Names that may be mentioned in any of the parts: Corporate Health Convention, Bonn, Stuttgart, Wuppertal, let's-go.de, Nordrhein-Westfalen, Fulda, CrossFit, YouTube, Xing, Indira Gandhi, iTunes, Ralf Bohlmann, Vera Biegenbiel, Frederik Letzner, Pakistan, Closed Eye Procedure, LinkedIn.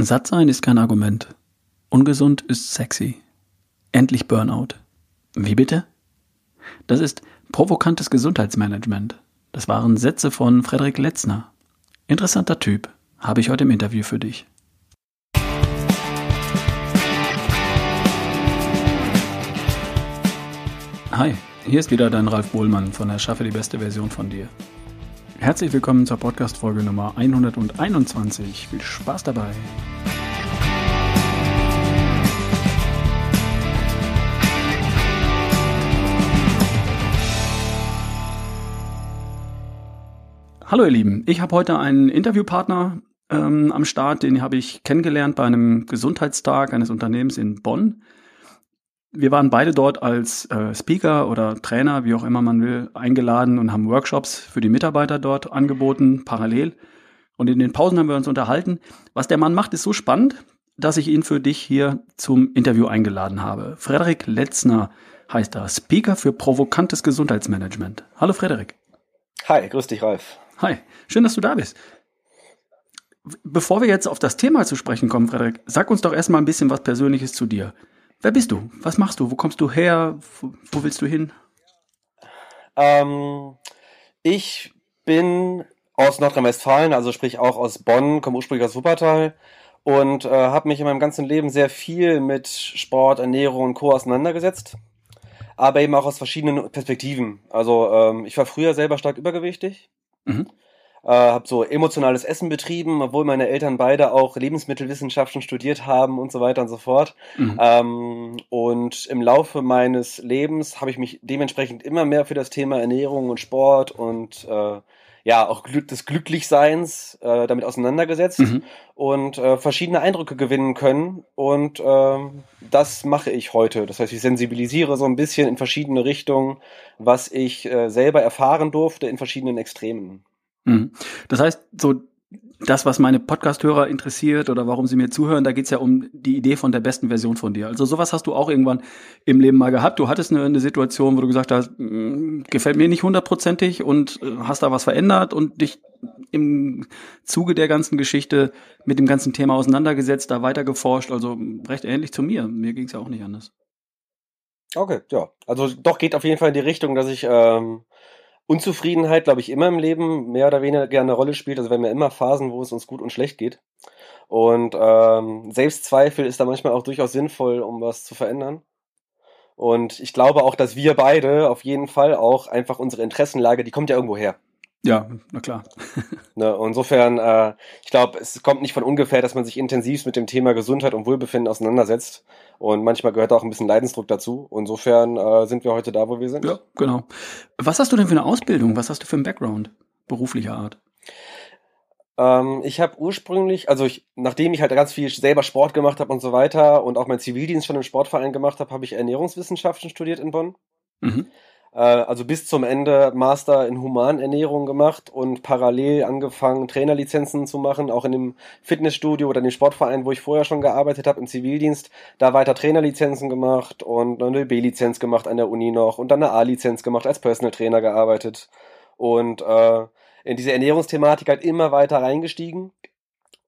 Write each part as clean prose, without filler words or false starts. Satt sein ist kein Argument. Ungesund ist sexy. Endlich Burnout. Wie bitte? Das ist provokantes Gesundheitsmanagement. Das waren Sätze von Frederik Letzner. Interessanter Typ. Habe ich heute im Interview für dich. Hi, hier ist wieder dein Ralf Bohlmann von Erschaffe die beste Version von dir. Herzlich willkommen zur Podcast-Folge Nummer 121. Viel Spaß dabei! Hallo ihr Lieben, ich habe heute einen Interviewpartner am Start, den habe ich kennengelernt bei einem Gesundheitstag eines Unternehmens in Bonn. Wir waren beide dort als Speaker oder Trainer, wie auch immer man will, eingeladen und haben Workshops für die Mitarbeiter dort angeboten, parallel. Und in den Pausen haben wir uns unterhalten. Was der Mann macht, ist so spannend, dass ich ihn für dich hier zum Interview eingeladen habe. Frederik Letzner heißt er, Speaker für provokantes Gesundheitsmanagement. Hallo Frederik. Hi, grüß dich Ralf. Hi, schön, dass du da bist. Bevor wir jetzt auf das Thema zu sprechen kommen, Frederik, sag uns doch erstmal ein bisschen was Persönliches zu dir. Wer bist du? Was machst du? Wo kommst du her? Wo willst du hin? Ich bin aus Nordrhein-Westfalen, also sprich auch aus Bonn, komme ursprünglich aus Wuppertal und habe mich in meinem ganzen Leben sehr viel mit Sport, Ernährung und Co. auseinandergesetzt, aber eben auch aus verschiedenen Perspektiven. Also ich war früher selber stark übergewichtig. Mhm. Habe so emotionales Essen betrieben, obwohl meine Eltern beide auch Lebensmittelwissenschaften studiert haben und so weiter und so fort. Mhm. Und im Laufe meines Lebens habe ich mich dementsprechend immer mehr für das Thema Ernährung und Sport und auch des Glücklichseins damit auseinandergesetzt und verschiedene Eindrücke gewinnen können. Und das mache ich heute. Das heißt, ich sensibilisiere so ein bisschen in verschiedene Richtungen, was ich selber erfahren durfte in verschiedenen Extremen. Das heißt, so das, was meine Podcast-Hörer interessiert oder warum sie mir zuhören, da geht's ja um die Idee von der besten Version von dir. Also sowas hast du auch irgendwann im Leben mal gehabt. Du hattest eine Situation, wo du gesagt hast, gefällt mir nicht 100%ig und hast da was verändert und dich im Zuge der ganzen Geschichte mit dem ganzen Thema auseinandergesetzt, da weiter geforscht. Also recht ähnlich zu mir. Mir ging's ja auch nicht anders. Okay, ja. Also doch geht auf jeden Fall in die Richtung, dass ich Unzufriedenheit, glaube ich, immer im Leben mehr oder weniger gerne eine Rolle spielt. Also wir haben ja immer Phasen, wo es uns gut und schlecht geht. Und Selbstzweifel ist da manchmal auch durchaus sinnvoll, um was zu verändern. Und ich glaube auch, dass wir beide auf jeden Fall auch einfach unsere Interessenlage, die kommt ja irgendwo her. Ja, na klar. Ne, insofern, ich glaube, es kommt nicht von ungefähr, dass man sich intensiv mit dem Thema Gesundheit und Wohlbefinden auseinandersetzt. Und manchmal gehört auch ein bisschen Leidensdruck dazu. Insofern sind wir heute da, wo wir sind. Ja, genau. Was hast du denn für eine Ausbildung? Was hast du für einen Background beruflicher Art? Ich habe ursprünglich, nachdem ich halt ganz viel selber Sport gemacht habe und so weiter und auch meinen Zivildienst schon im Sportverein gemacht habe, habe ich Ernährungswissenschaften studiert in Bonn. Mhm. Also bis zum Ende Master in Humanernährung gemacht und parallel angefangen, Trainerlizenzen zu machen, auch in dem Fitnessstudio oder in dem Sportverein, wo ich vorher schon gearbeitet habe, im Zivildienst, da weiter Trainerlizenzen gemacht und eine B-Lizenz gemacht an der Uni noch und dann eine A-Lizenz gemacht, als Personal Trainer gearbeitet und in diese Ernährungsthematik halt immer weiter reingestiegen.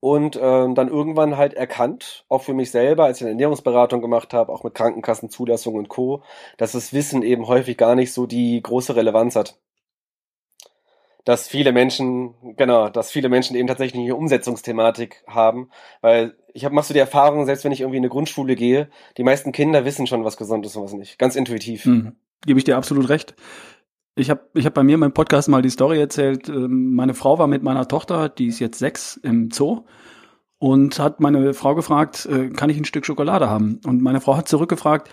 Und dann irgendwann halt erkannt, auch für mich selber, als ich eine Ernährungsberatung gemacht habe, auch mit Krankenkassenzulassung und Co., dass das Wissen eben häufig gar nicht so die große Relevanz hat. Dass viele Menschen eben tatsächlich eine Umsetzungsthematik haben, weil machst du die Erfahrung, selbst wenn ich irgendwie in eine Grundschule gehe, die meisten Kinder wissen schon, was gesund ist und was nicht. Ganz intuitiv. Gebe ich dir absolut recht. Ich hab bei mir in meinem Podcast mal die Story erzählt, meine Frau war mit meiner Tochter, die ist jetzt 6, im Zoo und hat meine Frau gefragt, kann ich ein Stück Schokolade haben? Und meine Frau hat zurückgefragt,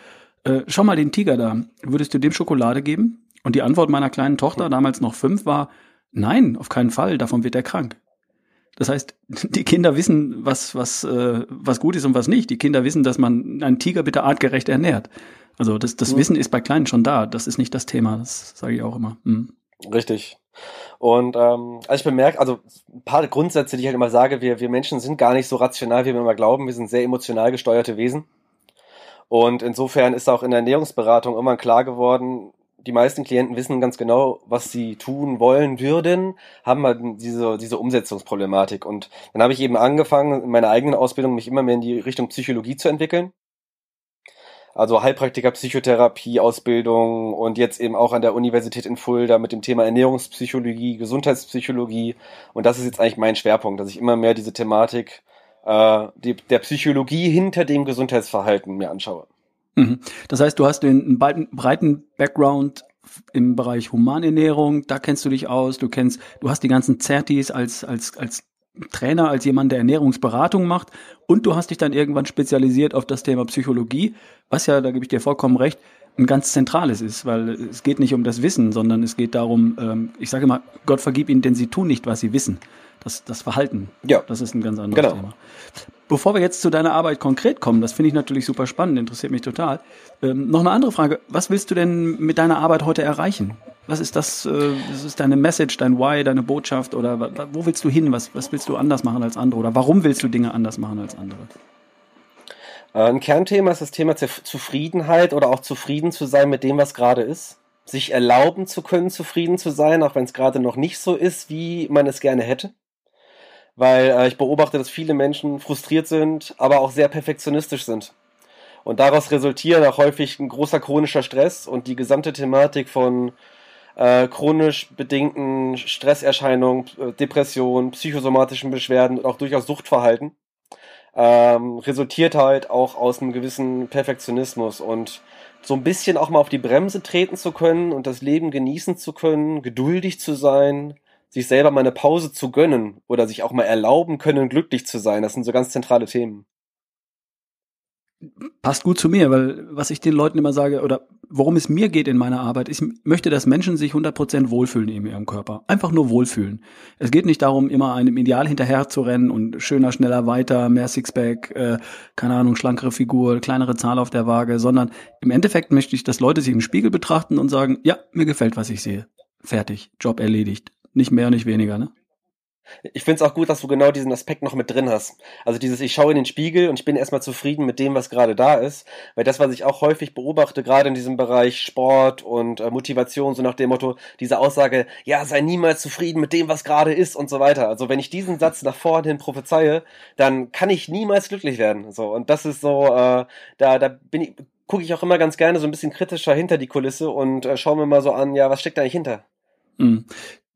schau mal den Tiger da, würdest du dem Schokolade geben? Und die Antwort meiner kleinen Tochter, damals noch 5, war, nein, auf keinen Fall, davon wird er krank. Das heißt, die Kinder wissen, was gut ist und was nicht. Die Kinder wissen, dass man einen Tiger bitte artgerecht ernährt. Also das Wissen ist bei Kleinen schon da. Das ist nicht das Thema, das sage ich auch immer. Richtig. Und ich bemerke, ein paar Grundsätze, die ich halt immer sage, wir Menschen sind gar nicht so rational, wie wir immer glauben. Wir sind sehr emotional gesteuerte Wesen. Und insofern ist auch in der Ernährungsberatung irgendwann klar geworden, die meisten Klienten wissen ganz genau, was sie tun wollen würden, haben halt diese Umsetzungsproblematik. Und dann habe ich eben angefangen, in meiner eigenen Ausbildung mich immer mehr in die Richtung Psychologie zu entwickeln. Also Heilpraktiker, Psychotherapie, Ausbildung und jetzt eben auch an der Universität in Fulda mit dem Thema Ernährungspsychologie, Gesundheitspsychologie. Und das ist jetzt eigentlich mein Schwerpunkt, dass ich immer mehr diese Thematik der Psychologie hinter dem Gesundheitsverhalten mir anschaue. Mhm. Das heißt, du hast einen breiten Background im Bereich Humanernährung, da kennst du dich aus, du hast die ganzen Zertis als Trainer, als jemand, der Ernährungsberatung macht, und du hast dich dann irgendwann spezialisiert auf das Thema Psychologie, was ja, da gebe ich dir vollkommen recht, ein ganz zentrales ist, weil es geht nicht um das Wissen, sondern es geht darum, ich sage immer, Gott vergib ihnen, denn sie tun nicht, was sie wissen. Das Verhalten, ja. Das ist ein ganz anderes Thema. Bevor wir jetzt zu deiner Arbeit konkret kommen, das finde ich natürlich super spannend, interessiert mich total. Noch eine andere Frage, was willst du denn mit deiner Arbeit heute erreichen? Was ist das? Das ist deine Message, dein Why, deine Botschaft, oder wo willst du hin? Was willst du anders machen als andere? Oder warum willst du Dinge anders machen als andere? Ein Kernthema ist das Thema Zufriedenheit oder auch zufrieden zu sein mit dem, was gerade ist. Sich erlauben zu können, zufrieden zu sein, auch wenn es gerade noch nicht so ist, wie man es gerne hätte. Weil ich beobachte, dass viele Menschen frustriert sind, aber auch sehr perfektionistisch sind. Und daraus resultiert auch häufig ein großer chronischer Stress und die gesamte Thematik von chronisch bedingten Stresserscheinungen, Depressionen, psychosomatischen Beschwerden und auch durchaus Suchtverhalten, resultiert halt auch aus einem gewissen Perfektionismus. Und so ein bisschen auch mal auf die Bremse treten zu können und das Leben genießen zu können, geduldig zu sein, sich selber mal eine Pause zu gönnen oder sich auch mal erlauben können, glücklich zu sein, das sind so ganz zentrale Themen. Passt gut zu mir, weil was ich den Leuten immer sage, oder worum es mir geht in meiner Arbeit, ich möchte, dass Menschen sich 100% wohlfühlen in ihrem Körper. Einfach nur wohlfühlen. Es geht nicht darum, immer einem Ideal hinterher zu rennen und schöner, schneller, weiter, mehr Sixpack, keine Ahnung, schlankere Figur, kleinere Zahl auf der Waage, sondern im Endeffekt möchte ich, dass Leute sich im Spiegel betrachten und sagen, ja, mir gefällt, was ich sehe. Fertig. Job erledigt. Nicht mehr, nicht weniger, ne? Ich finde es auch gut, dass du genau diesen Aspekt noch mit drin hast. Also dieses, ich schaue in den Spiegel und ich bin erstmal zufrieden mit dem, was gerade da ist. Weil das, was ich auch häufig beobachte, gerade in diesem Bereich Sport und Motivation, so nach dem Motto, diese Aussage, ja, sei niemals zufrieden mit dem, was gerade ist und so weiter. Also wenn ich diesen Satz nach vorne hin prophezeie, dann kann ich niemals glücklich werden. So, und das ist so, gucke ich auch immer ganz gerne so ein bisschen kritischer hinter die Kulisse und schaue mir mal so an, ja, was steckt da eigentlich hinter? Mhm.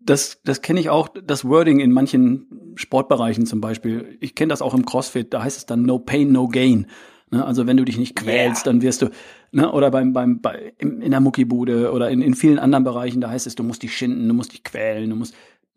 Das kenne ich auch, das Wording in manchen Sportbereichen zum Beispiel. Ich kenne das auch im CrossFit, da heißt es dann no pain, no gain. Ne? Also wenn du dich nicht quälst, dann wirst du, ne? Oder in der Muckibude oder in vielen anderen Bereichen, da heißt es, du musst dich schinden, du musst dich quälen,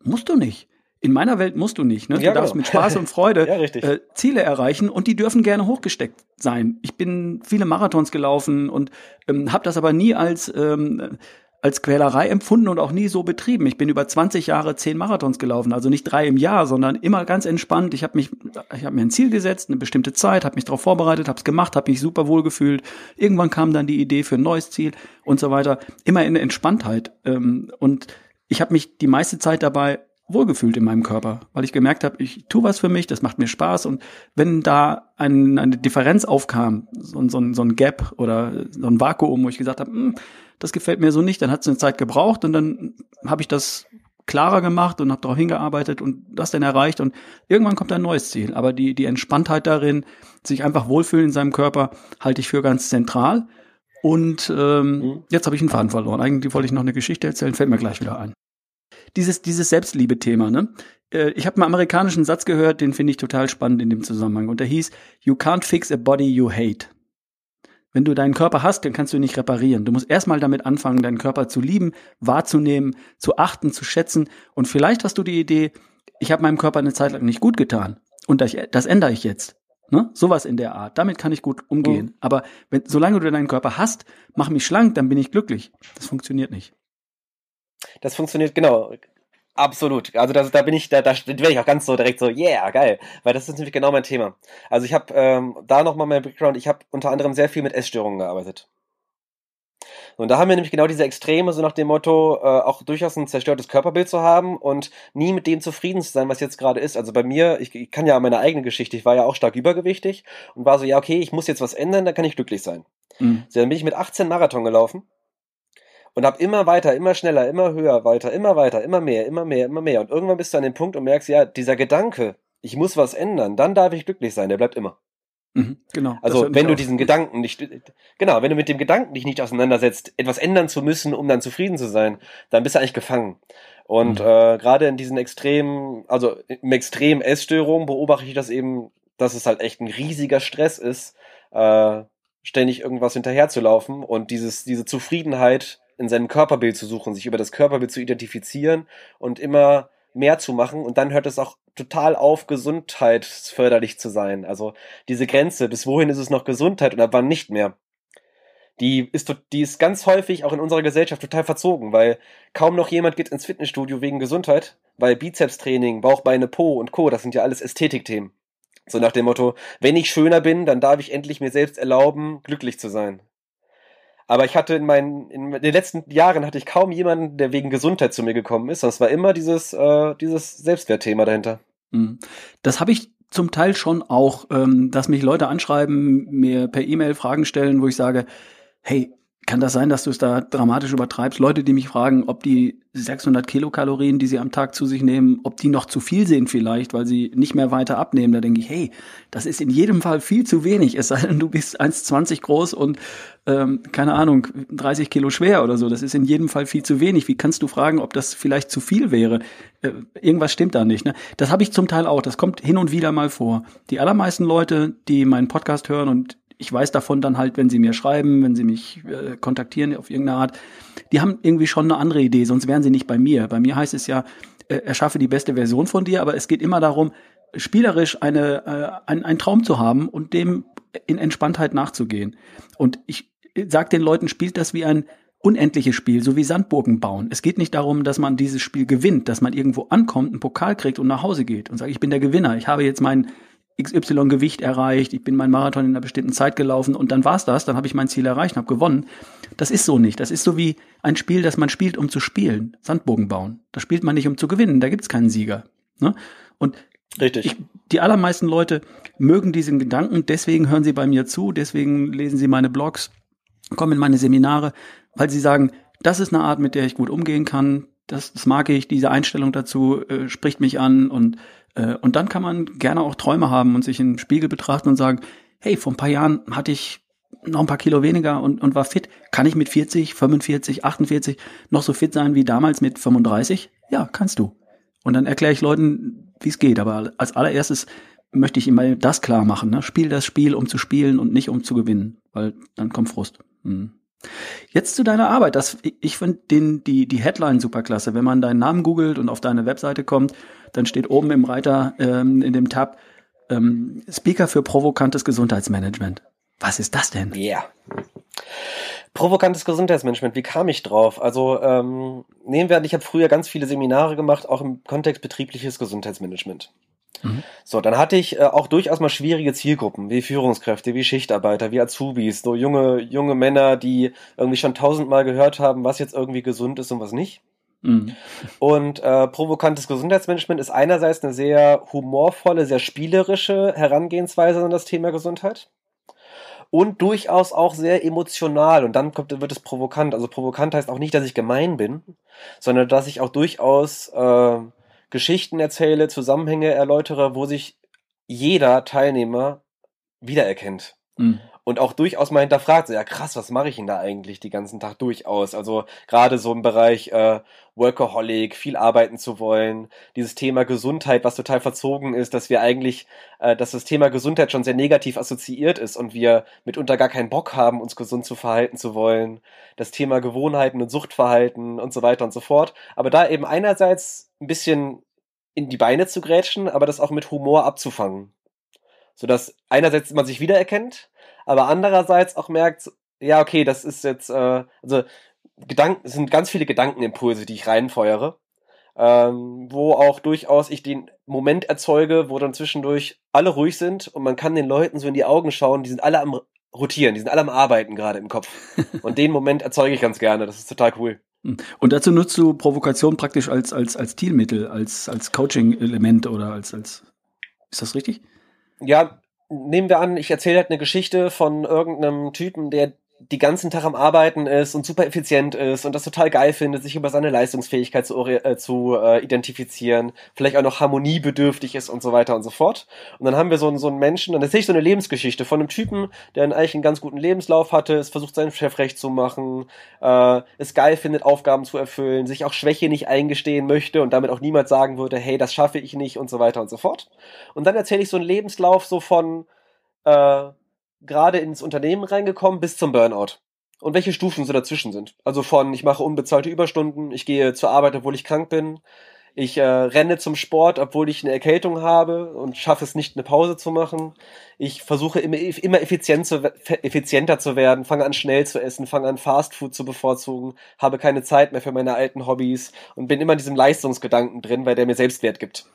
musst du nicht. In meiner Welt musst du nicht. Ne? Ja, du darfst mit Spaß und Freude ja, Ziele erreichen und die dürfen gerne hochgesteckt sein. Ich bin viele Marathons gelaufen und habe das aber nie als Quälerei empfunden und auch nie so betrieben. Ich bin über 20 Jahre 10 Marathons gelaufen, also nicht 3 im Jahr, sondern immer ganz entspannt. Ich habe mir ein Ziel gesetzt, eine bestimmte Zeit, habe mich darauf vorbereitet, habe es gemacht, habe mich super wohl gefühlt. Irgendwann kam dann die Idee für ein neues Ziel und so weiter. Immer in Entspanntheit. Und ich habe mich die meiste Zeit dabei wohlgefühlt in meinem Körper, weil ich gemerkt habe, ich tue was für mich, das macht mir Spaß. Und wenn da eine Differenz aufkam, so ein Gap oder so ein Vakuum, wo ich gesagt habe, das gefällt mir so nicht, dann hat es eine Zeit gebraucht und dann habe ich das klarer gemacht und habe darauf hingearbeitet und das dann erreicht und irgendwann kommt ein neues Ziel. Aber die Entspanntheit darin, sich einfach wohlfühlen in seinem Körper, halte ich für ganz zentral. Und jetzt habe ich einen Faden verloren. Eigentlich wollte ich noch eine Geschichte erzählen, fällt mir gleich wieder ein. Dieses Selbstliebe-Thema, ne? Ich habe einen amerikanischen Satz gehört, den finde ich total spannend in dem Zusammenhang. Und der hieß, you can't fix a body you hate. Wenn du deinen Körper hast, dann kannst du ihn nicht reparieren. Du musst erstmal damit anfangen, deinen Körper zu lieben, wahrzunehmen, zu achten, zu schätzen. Und vielleicht hast du die Idee, ich habe meinem Körper eine Zeit lang nicht gut getan. Und das ändere ich jetzt. Ne? Sowas in der Art. Damit kann ich gut umgehen. Oh. Aber solange du deinen Körper hast, mach mich schlank, dann bin ich glücklich. Das funktioniert nicht. Das funktioniert, genau, absolut. Also da wäre ich auch ganz so direkt so, yeah, geil, weil das ist nämlich genau mein Thema. Also ich habe da nochmal mein Background, ich habe unter anderem sehr viel mit Essstörungen gearbeitet. Und da haben wir nämlich genau diese Extreme, so nach dem Motto, auch durchaus ein zerstörtes Körperbild zu haben und nie mit dem zufrieden zu sein, was jetzt gerade ist. Also bei mir, ich kann ja meine eigene Geschichte, ich war ja auch stark übergewichtig und war so, ja okay, ich muss jetzt was ändern, dann kann ich glücklich sein. Mhm. So, dann bin ich mit 18 Marathon gelaufen. und habe immer weiter, immer schneller, immer höher, weiter, immer mehr, immer mehr, immer mehr. Und irgendwann bist du an dem Punkt und merkst, ja, dieser Gedanke, ich muss was ändern, dann darf ich glücklich sein, der bleibt immer. Mhm, genau. Also wenn du diesen Gedanken nicht, genau, wenn du mit dem Gedanken dich nicht auseinandersetzt, etwas ändern zu müssen, um dann zufrieden zu sein, dann bist du eigentlich gefangen. Und gerade in diesen extremen, also im extremen Essstörungen beobachte ich das eben, dass es halt echt ein riesiger Stress ist, ständig irgendwas hinterherzulaufen und diese Zufriedenheit in seinem Körperbild zu suchen, sich über das Körperbild zu identifizieren und immer mehr zu machen, und dann hört es auch total auf, gesundheitsförderlich zu sein. Also diese Grenze, bis wohin ist es noch Gesundheit und ab wann nicht mehr. Die ist ganz häufig auch in unserer Gesellschaft total verzogen, weil kaum noch jemand geht ins Fitnessstudio wegen Gesundheit, weil Bizepstraining, Bauch, Beine, Po und Co., das sind ja alles Ästhetikthemen. So nach dem Motto, wenn ich schöner bin, dann darf ich endlich mir selbst erlauben, glücklich zu sein. Aber ich hatte in den letzten Jahren hatte ich kaum jemanden, der wegen Gesundheit zu mir gekommen ist. Das war immer dieses Selbstwertthema dahinter. Das habe ich zum Teil schon auch, dass mich Leute anschreiben, mir per E-Mail Fragen stellen, wo ich sage, hey, kann das sein, dass du es da dramatisch übertreibst? Leute, die mich fragen, ob die 600 Kilokalorien, die sie am Tag zu sich nehmen, ob die noch zu viel sind vielleicht, weil sie nicht mehr weiter abnehmen. Da denke ich, hey, das ist in jedem Fall viel zu wenig. Es sei denn, du bist 1,20 groß und, keine Ahnung, 30 Kilo schwer oder so. Das ist in jedem Fall viel zu wenig. Wie kannst du fragen, ob das vielleicht zu viel wäre? Irgendwas stimmt da nicht, ne? Das habe ich zum Teil auch. Das kommt hin und wieder mal vor. Die allermeisten Leute, die meinen Podcast hören, und ich weiß davon dann halt, wenn sie mir schreiben, wenn sie mich kontaktieren auf irgendeine Art, die haben irgendwie schon eine andere Idee, sonst wären sie nicht bei mir. Bei mir heißt es ja, erschaffe die beste Version von dir, aber es geht immer darum, spielerisch einen Traum zu haben und dem in Entspanntheit nachzugehen. Und ich sag den Leuten, spielt das wie ein unendliches Spiel, so wie Sandburgen bauen. Es geht nicht darum, dass man dieses Spiel gewinnt, dass man irgendwo ankommt, einen Pokal kriegt und nach Hause geht und sagt, ich bin der Gewinner, ich habe jetzt meinen XY-Gewicht erreicht, ich bin meinen Marathon in einer bestimmten Zeit gelaufen und dann war's das, dann habe ich mein Ziel erreicht und habe gewonnen. Das ist so nicht. Das ist so wie ein Spiel, das man spielt, um zu spielen. Sandburgen bauen. Da spielt man nicht, um zu gewinnen. Da gibt's keinen Sieger. Ne? Und richtig. Die allermeisten Leute mögen diesen Gedanken, deswegen hören sie bei mir zu, deswegen lesen sie meine Blogs, kommen in meine Seminare, weil sie sagen, das ist eine Art, mit der ich gut umgehen kann, das mag ich, diese Einstellung dazu spricht mich an, und dann kann man gerne auch Träume haben und sich im Spiegel betrachten und sagen, hey, vor ein paar Jahren hatte ich noch ein paar Kilo weniger und war fit. Kann ich mit 40, 45, 48 noch so fit sein wie damals mit 35? Ja, kannst du. Und dann erkläre ich Leuten, wie es geht. Aber als allererstes möchte ich immer das klar machen, ne? Spiel das Spiel, um zu spielen und nicht um zu gewinnen, weil dann kommt Frust. Jetzt zu deiner Arbeit. Ich finde die Headline superklasse. Wenn man deinen Namen googelt und auf deine Webseite kommt, dann steht oben im Reiter in dem Tab Speaker für provokantes Gesundheitsmanagement. Was ist das denn? Ja. Yeah. Provokantes Gesundheitsmanagement, wie kam ich drauf? Also nehmen wir an, ich habe früher ganz viele Seminare gemacht, auch im Kontext betriebliches Gesundheitsmanagement. Mhm. So, dann hatte ich auch durchaus mal schwierige Zielgruppen, wie Führungskräfte, wie Schichtarbeiter, wie Azubis, so junge Männer, die irgendwie schon 1000-mal gehört haben, was jetzt irgendwie gesund ist und was nicht. Mhm. Und provokantes Gesundheitsmanagement ist einerseits eine sehr humorvolle, sehr spielerische Herangehensweise an das Thema Gesundheit. Und durchaus auch sehr emotional. Und dann wird es provokant. Also provokant heißt auch nicht, dass ich gemein bin, sondern dass ich auch durchaus Geschichten erzähle, Zusammenhänge erläutere, wo sich jeder Teilnehmer wiedererkennt. Mhm. Und auch durchaus mal hinterfragt, so, ja krass, was mache ich denn da eigentlich den ganzen Tag durchaus? Also gerade so im Bereich Workaholic, viel arbeiten zu wollen, dieses Thema Gesundheit, was total verzogen ist, dass wir eigentlich, dass das Thema Gesundheit schon sehr negativ assoziiert ist und wir mitunter gar keinen Bock haben, uns gesund zu verhalten zu wollen, das Thema Gewohnheiten und Suchtverhalten und so weiter und so fort. Aber da eben einerseits ein bisschen in die Beine zu grätschen, aber das auch mit Humor abzufangen. Sodass einerseits man sich wiedererkennt, aber andererseits auch merkt, ja, okay, das ist jetzt, also Gedanken, es sind ganz viele Gedankenimpulse, die ich reinfeuere, wo auch durchaus ich den Moment erzeuge, wo dann zwischendurch alle ruhig sind und man kann den Leuten so in die Augen schauen, die sind alle am Rotieren, die sind alle am Arbeiten gerade im Kopf. Und den Moment erzeuge ich ganz gerne, das ist total cool. Und dazu nutzt du Provokation praktisch als Stilmittel, als Coaching-Element oder als ist das richtig? Ja, nehmen wir an, ich erzähle halt eine Geschichte von irgendeinem Typen, der die ganzen Tag am Arbeiten ist und super effizient ist und das total geil findet, sich über seine Leistungsfähigkeit zu identifizieren, vielleicht auch noch harmoniebedürftig ist und so weiter und so fort. Und dann haben wir so einen Menschen, dann erzähle ich so eine Lebensgeschichte von einem Typen, der eigentlich einen ganz guten Lebenslauf hatte, es versucht, seinen Chef recht zu machen, es geil findet, Aufgaben zu erfüllen, sich auch Schwäche nicht eingestehen möchte und damit auch niemand sagen würde, hey, das schaffe ich nicht und so weiter und so fort. Und dann erzähle ich so einen Lebenslauf so von gerade ins Unternehmen reingekommen bis zum Burnout. Und welche Stufen so dazwischen sind. Also von, ich mache unbezahlte Überstunden, ich gehe zur Arbeit, obwohl ich krank bin, ich renne zum Sport, obwohl ich eine Erkältung habe und schaffe es nicht, eine Pause zu machen. Ich versuche immer effizienter zu werden, fange an schnell zu essen, fange an Fastfood zu bevorzugen, habe keine Zeit mehr für meine alten Hobbys und bin immer in diesem Leistungsgedanken drin, weil der mir Selbstwert gibt.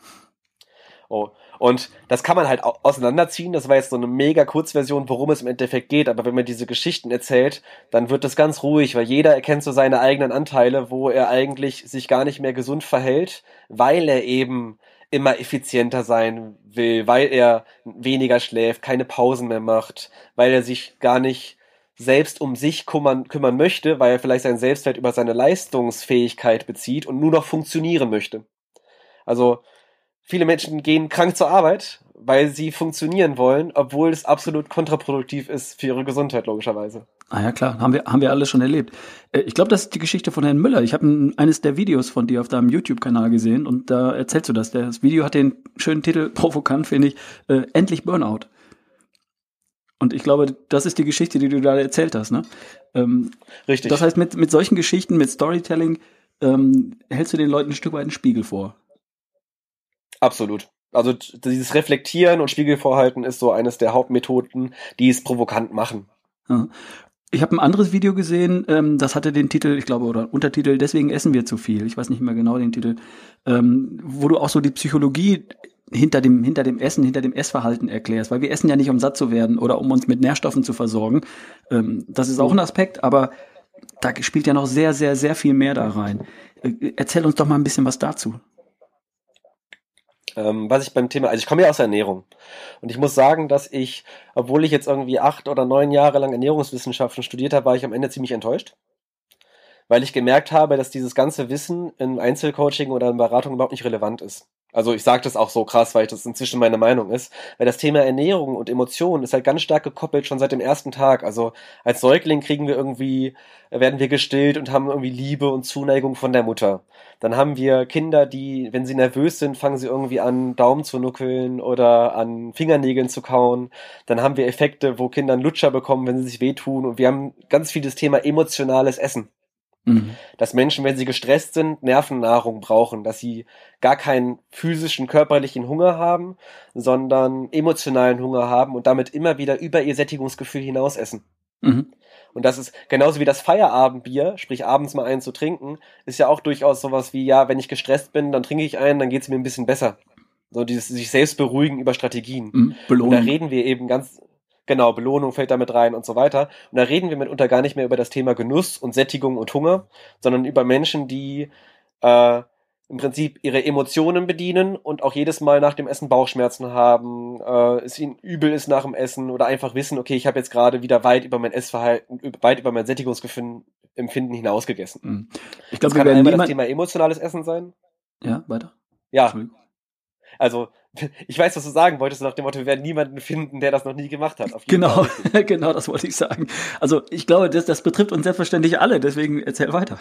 Oh. Und das kann man halt auseinanderziehen, das war jetzt so eine mega Kurzversion, worum es im Endeffekt geht, aber wenn man diese Geschichten erzählt, dann wird das ganz ruhig, weil jeder erkennt so seine eigenen Anteile, wo er eigentlich sich gar nicht mehr gesund verhält, weil er eben immer effizienter sein will, weil er weniger schläft, keine Pausen mehr macht, weil er sich gar nicht selbst um sich kümmern möchte, weil er vielleicht seinen Selbstwert über seine Leistungsfähigkeit bezieht und nur noch funktionieren möchte. Also viele Menschen gehen krank zur Arbeit, weil sie funktionieren wollen, obwohl es absolut kontraproduktiv ist für ihre Gesundheit, logischerweise. Ah ja, klar, haben wir alle schon erlebt. Ich glaube, das ist die Geschichte von Herrn Müller. Ich habe eines der Videos von dir auf deinem YouTube-Kanal gesehen und da erzählst du das. Das Video hat den schönen Titel, provokant finde ich, Endlich Burnout. Und ich glaube, das ist die Geschichte, die du da erzählt hast, ne? Richtig. Das heißt, mit solchen Geschichten, mit Storytelling, hältst du den Leuten ein Stück weit einen Spiegel vor. Absolut. Also dieses Reflektieren und Spiegelvorhalten ist so eines der Hauptmethoden, die es provokant machen. Ich habe ein anderes Video gesehen, das hatte den Titel, ich glaube, oder Untertitel, deswegen essen wir zu viel. Ich weiß nicht mehr genau den Titel. Wo du auch so die Psychologie hinter dem Essen, hinter dem Essverhalten erklärst. Weil wir essen ja nicht, um satt zu werden oder um uns mit Nährstoffen zu versorgen. Das ist auch ein Aspekt, aber da spielt ja noch sehr, sehr, sehr viel mehr da rein. Erzähl uns doch mal ein bisschen was dazu. Was ich beim Thema, also ich komme ja aus der Ernährung und ich muss sagen, dass ich, obwohl ich jetzt irgendwie 8 oder 9 Jahre lang Ernährungswissenschaften studiert habe, war ich am Ende ziemlich enttäuscht, weil ich gemerkt habe, dass dieses ganze Wissen in Einzelcoaching oder in Beratung überhaupt nicht relevant ist. Also ich sage das auch so krass, weil das inzwischen meine Meinung ist, weil das Thema Ernährung und Emotionen ist halt ganz stark gekoppelt schon seit dem ersten Tag. Also als Säugling werden wir gestillt und haben irgendwie Liebe und Zuneigung von der Mutter. Dann haben wir Kinder, die, wenn sie nervös sind, fangen sie irgendwie an, Daumen zu nuckeln oder an Fingernägeln zu kauen. Dann haben wir Effekte, wo Kinder einen Lutscher bekommen, wenn sie sich wehtun. Und wir haben ganz viel das Thema emotionales Essen. Mhm. Dass Menschen, wenn sie gestresst sind, Nervennahrung brauchen, dass sie gar keinen physischen, körperlichen Hunger haben, sondern emotionalen Hunger haben und damit immer wieder über ihr Sättigungsgefühl hinaus essen. Mhm. Und das ist genauso wie das Feierabendbier, sprich abends mal einen zu trinken, ist ja auch durchaus sowas wie, ja, wenn ich gestresst bin, dann trinke ich einen, dann geht es mir ein bisschen besser. So dieses sich selbst beruhigen über Strategien. Mhm, Belohnung. Und da reden wir eben Genau, Belohnung fällt damit rein und so weiter. Und da reden wir mitunter gar nicht mehr über das Thema Genuss und Sättigung und Hunger, sondern über Menschen, die im Prinzip ihre Emotionen bedienen und auch jedes Mal nach dem Essen Bauchschmerzen haben, es ihnen übel ist nach dem Essen oder einfach wissen, okay, ich habe jetzt gerade wieder weit über mein Essverhalten, weit über mein Sättigungsempfinden hinaus gegessen. Ich glaube, das kann einmal das Thema emotionales Essen sein. Ja, weiter. Ja, also ich weiß, was du sagen wolltest, nach dem Motto, wir werden niemanden finden, der das noch nie gemacht hat. Auf jeden Fall. Genau, das wollte ich sagen. Also ich glaube, das betrifft uns selbstverständlich alle, deswegen erzähl weiter.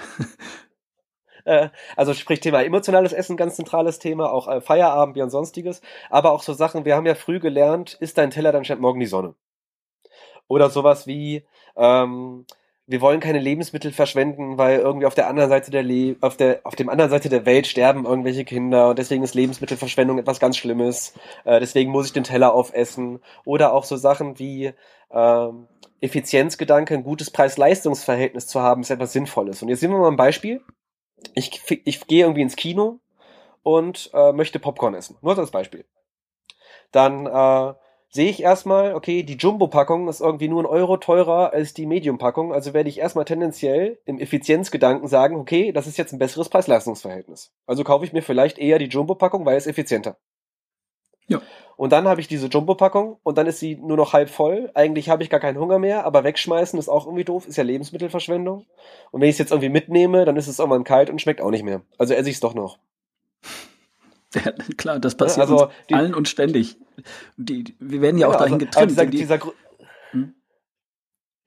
Also sprich Thema emotionales Essen, ganz zentrales Thema, auch Feierabendbier und sonstiges, aber auch so Sachen, wir haben ja früh gelernt, isst dein Teller, dann scheint morgen die Sonne. Oder sowas wie, wir wollen keine Lebensmittel verschwenden, weil irgendwie auf der anderen Seite der Welt sterben irgendwelche Kinder und deswegen ist Lebensmittelverschwendung etwas ganz Schlimmes. Deswegen muss ich den Teller aufessen. Oder auch so Sachen wie Effizienzgedanke, ein gutes Preis-Leistungs-Verhältnis zu haben, ist etwas Sinnvolles. Und jetzt sehen wir mal ein Beispiel. Ich gehe irgendwie ins Kino und möchte Popcorn essen. Nur als Beispiel. Dann sehe ich erstmal, okay, die Jumbo-Packung ist irgendwie nur €1 teurer als die Medium-Packung, also werde ich erstmal tendenziell im Effizienzgedanken sagen, okay, das ist jetzt ein besseres Preis-Leistungs-Verhältnis. Also kaufe ich mir vielleicht eher die Jumbo-Packung, weil es effizienter. Ja. Und dann habe ich diese Jumbo-Packung und dann ist sie nur noch halb voll. Eigentlich habe ich gar keinen Hunger mehr, aber wegschmeißen ist auch irgendwie doof, ist ja Lebensmittelverschwendung. Und wenn ich es jetzt irgendwie mitnehme, dann ist es irgendwann kalt und schmeckt auch nicht mehr. Also esse ich es doch noch. Ja, klar, das passiert also uns allen und ständig. Wir werden ja auch dahin getrimmt.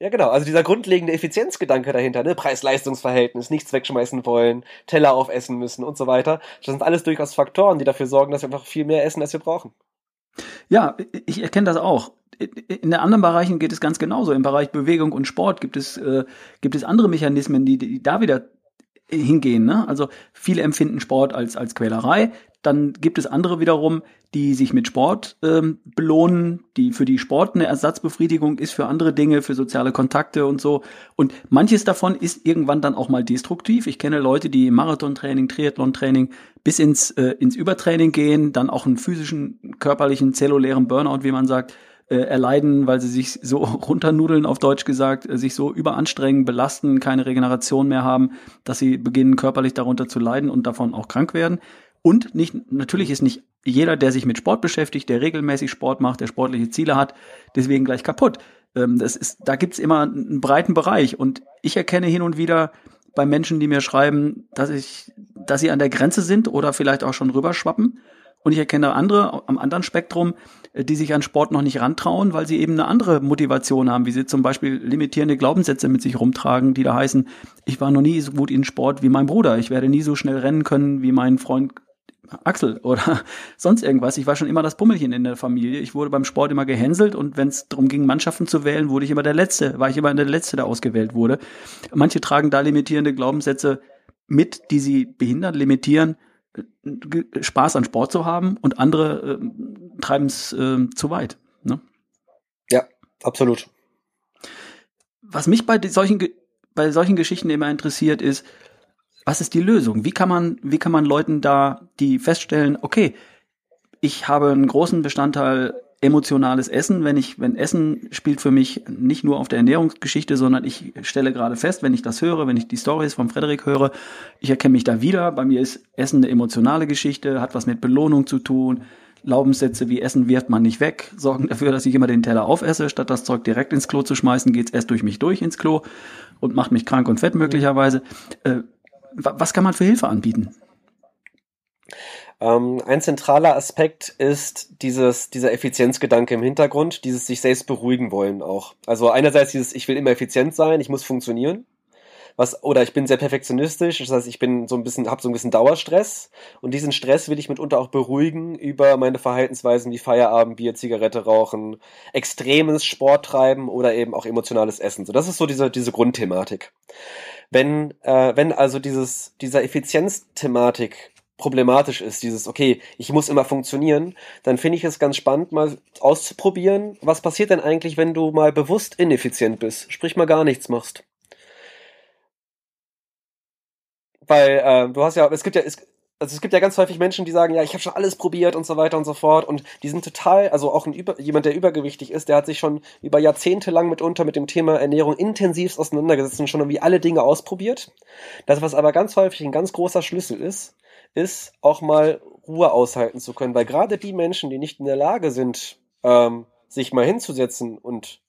Ja, genau. Also dieser grundlegende Effizienzgedanke dahinter, ne? Preis-Leistungs-Verhältnis, nichts wegschmeißen wollen, Teller aufessen müssen und so weiter. Das sind alles durchaus Faktoren, die dafür sorgen, dass wir einfach viel mehr essen, als wir brauchen. Ja, ich erkenne das auch. In den anderen Bereichen geht es ganz genauso. Im Bereich Bewegung und Sport gibt es andere Mechanismen, die da wieder hingehen, ne? Also viele empfinden Sport als Quälerei. Dann gibt es andere wiederum, die sich mit Sport belohnen, die für die Sport eine Ersatzbefriedigung ist, für andere Dinge, für soziale Kontakte und so. Und manches davon ist irgendwann dann auch mal destruktiv. Ich kenne Leute, die im Marathontraining, Triathlontraining bis ins Übertraining gehen, dann auch einen physischen, körperlichen, zellulären Burnout, wie man sagt, erleiden, weil sie sich so runternudeln, auf Deutsch gesagt, sich so überanstrengen, belasten, keine Regeneration mehr haben, dass sie beginnen, körperlich darunter zu leiden und davon auch krank werden. Und natürlich ist nicht jeder, der sich mit Sport beschäftigt, der regelmäßig Sport macht, der sportliche Ziele hat, deswegen gleich kaputt. Da gibt's immer einen breiten Bereich. Und ich erkenne hin und wieder bei Menschen, die mir schreiben, dass sie an der Grenze sind oder vielleicht auch schon rüberschwappen. Und ich erkenne andere am anderen Spektrum, die sich an Sport noch nicht rantrauen, weil sie eben eine andere Motivation haben, wie sie zum Beispiel limitierende Glaubenssätze mit sich rumtragen, die da heißen, ich war noch nie so gut in Sport wie mein Bruder, ich werde nie so schnell rennen können wie mein Freund Axel oder sonst irgendwas. Ich war schon immer das Pummelchen in der Familie. Ich wurde beim Sport immer gehänselt und wenn es darum ging, Mannschaften zu wählen, war ich immer der Letzte, der ausgewählt wurde. Manche tragen da limitierende Glaubenssätze mit, die sie behindern, limitieren, Spaß an Sport zu haben und andere treiben es zu weit. Ne? Ja, absolut. Was mich bei solchen Geschichten immer interessiert ist, was ist die Lösung? Wie kann man Leuten da, die feststellen, okay, ich habe einen großen Bestandteil emotionales Essen, wenn Essen spielt für mich nicht nur auf der Ernährungsgeschichte, sondern ich stelle gerade fest, wenn ich das höre, wenn ich die Stories von Frederik höre, ich erkenne mich da wieder, bei mir ist Essen eine emotionale Geschichte, hat was mit Belohnung zu tun, Glaubenssätze wie Essen wirft man nicht weg, sorgen dafür, dass ich immer den Teller aufesse, statt das Zeug direkt ins Klo zu schmeißen, geht's erst durch mich durch ins Klo und macht mich krank und fett möglicherweise. Was kann man für Hilfe anbieten? Ein zentraler Aspekt ist dieser Effizienzgedanke im Hintergrund, dieses sich selbst beruhigen wollen auch. Also einerseits dieses, ich will immer effizient sein, ich muss funktionieren. Oder ich bin sehr perfektionistisch, das heißt, ich bin habe so ein bisschen Dauerstress und diesen Stress will ich mitunter auch beruhigen über meine Verhaltensweisen wie Feierabend, Bier, Zigarette rauchen, extremes Sport treiben oder eben auch emotionales Essen. So, das ist so diese Grundthematik. Wenn also dieser Effizienzthematik problematisch ist, dieses, okay, ich muss immer funktionieren, dann finde ich es ganz spannend, mal auszuprobieren, was passiert denn eigentlich, wenn du mal bewusst ineffizient bist, sprich mal gar nichts machst. Weil es gibt ja ganz häufig Menschen, die sagen, ja, ich habe schon alles probiert und so weiter und so fort und die sind total, also auch jemand, der übergewichtig ist, der hat sich schon über Jahrzehnte lang mitunter mit dem Thema Ernährung intensivst auseinandergesetzt und schon irgendwie alle Dinge ausprobiert. Das, was aber ganz häufig ein ganz großer Schlüssel ist auch mal Ruhe aushalten zu können, weil gerade die Menschen, die nicht in der Lage sind, sich mal hinzusetzen und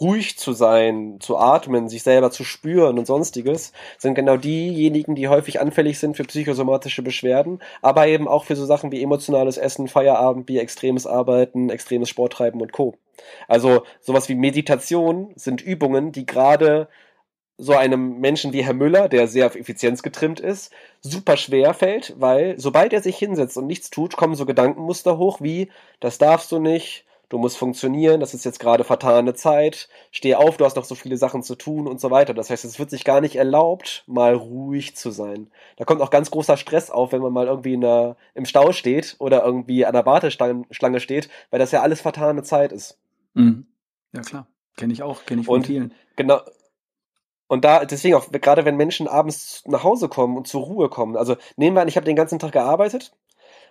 ruhig zu sein, zu atmen, sich selber zu spüren und sonstiges, sind genau diejenigen, die häufig anfällig sind für psychosomatische Beschwerden, aber eben auch für so Sachen wie emotionales Essen, Feierabend, Bier, extremes Arbeiten, extremes Sporttreiben und Co. Also sowas wie Meditation sind Übungen, die gerade so einem Menschen wie Herr Müller, der sehr auf Effizienz getrimmt ist, super schwer fällt, weil sobald er sich hinsetzt und nichts tut, kommen so Gedankenmuster hoch wie, das darfst du nicht, du musst funktionieren, das ist jetzt gerade vertane Zeit, steh auf, du hast noch so viele Sachen zu tun und so weiter. Das heißt, es wird sich gar nicht erlaubt, mal ruhig zu sein. Da kommt auch ganz großer Stress auf, wenn man mal irgendwie im Stau steht oder irgendwie an der Warteschlange steht, weil das ja alles vertane Zeit ist. Mhm. Ja klar, kenne ich von vielen. Genau. Und da, deswegen auch, gerade wenn Menschen abends nach Hause kommen und zur Ruhe kommen, also nehmen wir an, ich habe den ganzen Tag gearbeitet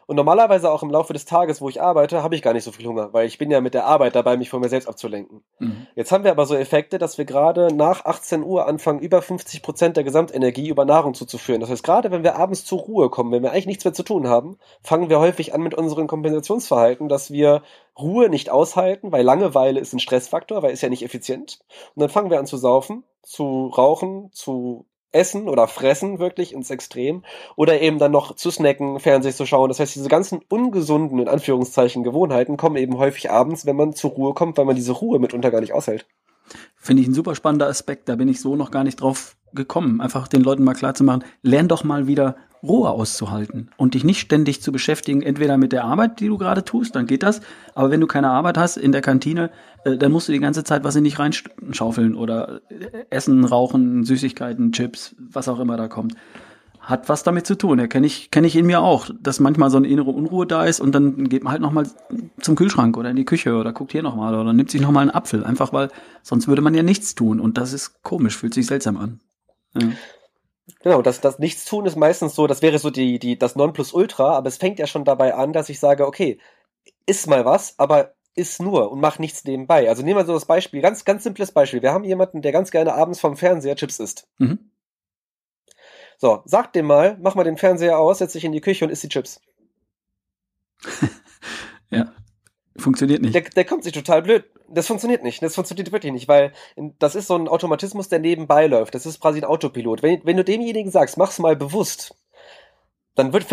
Und normalerweise auch im Laufe des Tages, wo ich arbeite, habe ich gar nicht so viel Hunger, weil ich bin ja mit der Arbeit dabei, mich von mir selbst abzulenken. Mhm. Jetzt haben wir aber so Effekte, dass wir gerade nach 18 Uhr anfangen, über 50% der Gesamtenergie über Nahrung zuzuführen. Das heißt, gerade wenn wir abends zur Ruhe kommen, wenn wir eigentlich nichts mehr zu tun haben, fangen wir häufig an mit unserem Kompensationsverhalten, dass wir Ruhe nicht aushalten, weil Langeweile ist ein Stressfaktor, weil ist ja nicht effizient. Und dann fangen wir an zu saufen, zu rauchen, zu essen oder fressen wirklich ins Extrem oder eben dann noch zu snacken, Fernsehen zu schauen. Das heißt, diese ganzen ungesunden, in Anführungszeichen, Gewohnheiten kommen eben häufig abends, wenn man zur Ruhe kommt, weil man diese Ruhe mitunter gar nicht aushält. Finde ich ein super spannender Aspekt, da bin ich so noch gar nicht drauf gekommen. Einfach den Leuten mal klarzumachen, lern doch mal wieder Ruhe auszuhalten und dich nicht ständig zu beschäftigen, entweder mit der Arbeit, die du gerade tust, dann geht das, aber wenn du keine Arbeit hast in der Kantine, dann musst du die ganze Zeit was in dich reinschaufeln oder essen, rauchen, Süßigkeiten, Chips, was auch immer da kommt. Hat was damit zu tun, ja, kenn ich in mir auch, dass manchmal so eine innere Unruhe da ist und dann geht man halt nochmal zum Kühlschrank oder in die Küche oder guckt hier nochmal oder nimmt sich nochmal einen Apfel, einfach weil sonst würde man ja nichts tun und das ist komisch, fühlt sich seltsam an. Ja. Genau, das Nichtstun ist meistens so, das wäre so das Nonplusultra, aber es fängt ja schon dabei an, dass ich sage, okay, iss mal was, aber iss nur und mach nichts nebenbei. Also nehmen wir so das Beispiel, ganz, ganz simples Beispiel. Wir haben jemanden, der ganz gerne abends vom Fernseher Chips isst. Mhm. So, sag dem mal, mach mal den Fernseher aus, setz dich in die Küche und isst die Chips. Ja. Funktioniert nicht. Der kommt sich total blöd. Das funktioniert nicht. Das funktioniert wirklich nicht, weil das ist so ein Automatismus, der nebenbei läuft. Das ist quasi ein Autopilot. Wenn du demjenigen sagst, mach's mal bewusst, dann wird